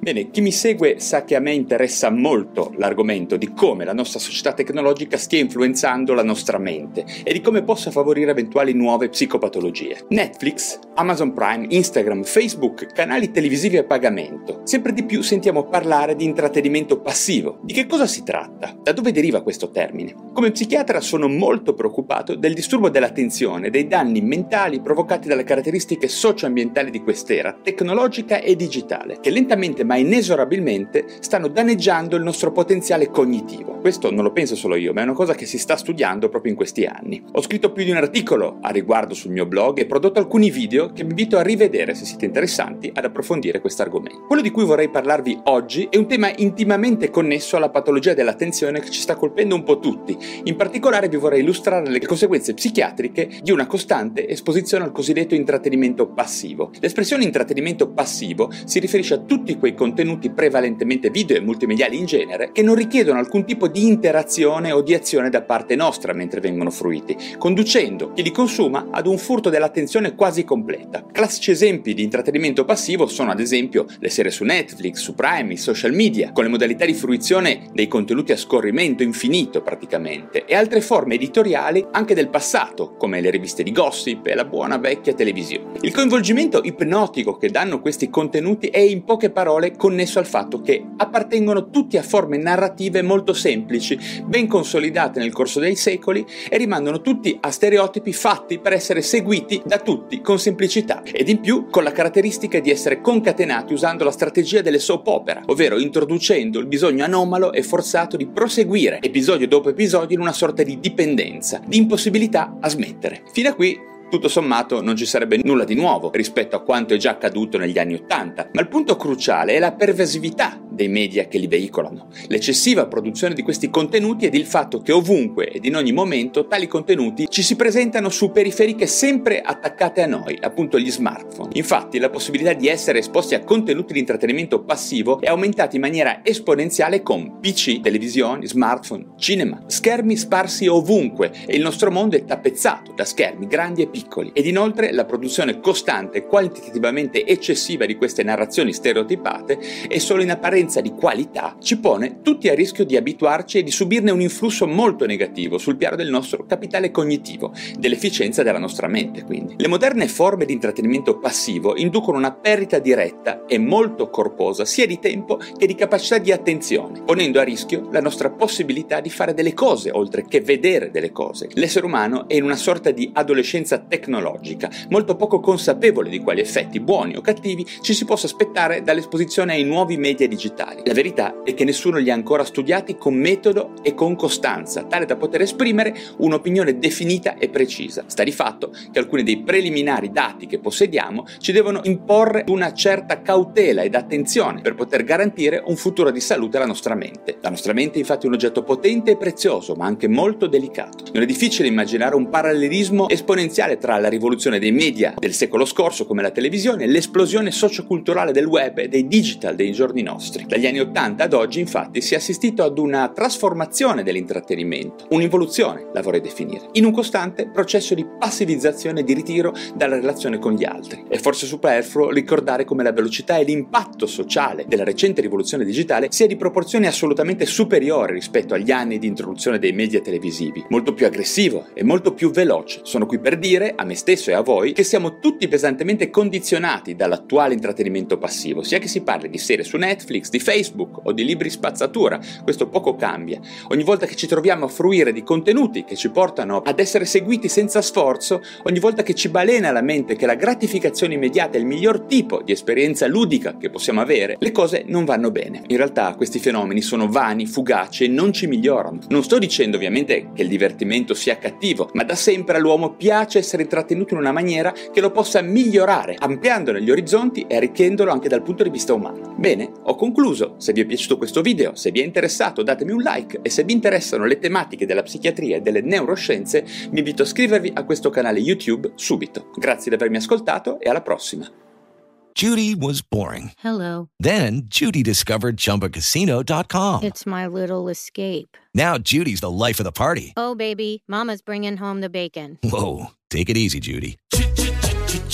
Bene, chi mi segue sa che a me interessa molto l'argomento di come la nostra società tecnologica stia influenzando la nostra mente e di come possa favorire eventuali nuove psicopatologie. Netflix, Amazon Prime, Instagram, Facebook, canali televisivi a pagamento. Sempre di più sentiamo parlare di intrattenimento passivo. Di che cosa si tratta? Da dove deriva questo termine? Come psichiatra sono molto preoccupato del disturbo dell'attenzione e dei danni mentali provocati dalle caratteristiche socioambientali di quest'era, tecnologica e digitale, che lentamente ma inesorabilmente stanno danneggiando il nostro potenziale cognitivo. Questo non lo penso solo io, ma è una cosa che si sta studiando proprio in questi anni. Ho scritto più di un articolo a riguardo sul mio blog e prodotto alcuni video che vi invito a rivedere se siete interessanti ad approfondire questo argomento. Quello di cui vorrei parlarvi oggi è un tema intimamente connesso alla patologia dell'attenzione che ci sta colpendo un po' tutti. In particolare vi vorrei illustrare le conseguenze psichiatriche di una costante esposizione al cosiddetto intrattenimento passivo. L'espressione intrattenimento passivo si riferisce a tutti quei contenuti prevalentemente video e multimediali in genere che non richiedono alcun tipo di interazione o di azione da parte nostra mentre vengono fruiti, conducendo chi li consuma ad un furto dell'attenzione quasi completa. Classici esempi di intrattenimento passivo sono ad esempio le serie su Netflix, su Prime, i social media, con le modalità di fruizione dei contenuti a scorrimento infinito praticamente, e altre forme editoriali anche del passato, come le riviste di gossip e la buona vecchia televisione. Il coinvolgimento ipnotico che danno questi contenuti è in poche parole connesso al fatto che appartengono tutti a forme narrative molto semplici, ben consolidate nel corso dei secoli, e rimandono tutti a stereotipi fatti per essere seguiti da tutti con semplicità, ed in più con la caratteristica di essere concatenati usando la strategia delle soap opera, ovvero introducendo il bisogno anomalo e forzato di proseguire episodio dopo episodio in una sorta di dipendenza, di impossibilità a smettere. Fino a qui tutto sommato non ci sarebbe nulla di nuovo rispetto a quanto è già accaduto negli anni '80, ma il punto cruciale è la pervasività dei media che li veicolano, l'eccessiva produzione di questi contenuti ed il fatto che ovunque ed in ogni momento tali contenuti ci si presentano su periferiche sempre attaccate a noi, appunto gli smartphone. Infatti la possibilità di essere esposti a contenuti di intrattenimento passivo è aumentata in maniera esponenziale con PC, televisioni, smartphone, cinema, schermi sparsi ovunque, e il nostro mondo è tappezzato da schermi grandi e piccoli. Ed inoltre la produzione costante e quantitativamente eccessiva di queste narrazioni stereotipate, e solo in apparenza di qualità, ci pone tutti a rischio di abituarci e di subirne un influsso molto negativo sul piano del nostro capitale cognitivo, dell'efficienza della nostra mente quindi. Le moderne forme di intrattenimento passivo inducono una perdita diretta e molto corposa sia di tempo che di capacità di attenzione, ponendo a rischio la nostra possibilità di fare delle cose oltre che vedere delle cose. L'essere umano è in una sorta di adolescenza tecnologica, molto poco consapevole di quali effetti, buoni o cattivi, ci si possa aspettare dall'esposizione ai nuovi media digitali. La verità è che nessuno li ha ancora studiati con metodo e con costanza, tale da poter esprimere un'opinione definita e precisa. Sta di fatto che alcuni dei preliminari dati che possediamo ci devono imporre una certa cautela ed attenzione per poter garantire un futuro di salute alla nostra mente. La nostra mente è infatti un oggetto potente e prezioso, ma anche molto delicato. Non è difficile immaginare un parallelismo esponenziale tra la rivoluzione dei media del secolo scorso, come la televisione, e l'esplosione socioculturale del web e dei digital dei giorni nostri. Dagli anni '80 ad oggi, infatti, si è assistito ad una trasformazione dell'intrattenimento, un'involuzione, la vorrei definire, in un costante processo di passivizzazione e di ritiro dalla relazione con gli altri. È forse superfluo ricordare come la velocità e l'impatto sociale della recente rivoluzione digitale sia di proporzioni assolutamente superiori rispetto agli anni di introduzione dei media televisivi, molto più aggressivo e molto più veloce. Sono qui per dire a me stesso e a voi che siamo tutti pesantemente condizionati dall'attuale intrattenimento passivo, sia che si parli di serie su Netflix, Netflix, di Facebook o di libri spazzatura, questo poco cambia. Ogni volta che ci troviamo a fruire di contenuti che ci portano ad essere seguiti senza sforzo, ogni volta che ci balena la mente che la gratificazione immediata è il miglior tipo di esperienza ludica che possiamo avere, le cose non vanno bene. In realtà questi fenomeni sono vani, fugaci e non ci migliorano. Non sto dicendo ovviamente che il divertimento sia cattivo, ma da sempre all'uomo piace essere trattenuto in una maniera che lo possa migliorare, ampliandone gli orizzonti e arricchendolo anche dal punto di vista umano. Bene, ho concluso. Se vi è piaciuto questo video, se vi è interessato datemi un like e se vi interessano le tematiche della psichiatria e delle neuroscienze vi invito a iscrivervi a questo canale YouTube subito. Grazie di avermi ascoltato e alla prossima. Judy was boring. Hello. Then Judy discovered Chumbacasino.com. It's my little escape. Now Judy's the life of the party. Oh, baby, mama's bringing home the bacon. Whoa, take it easy, Judy.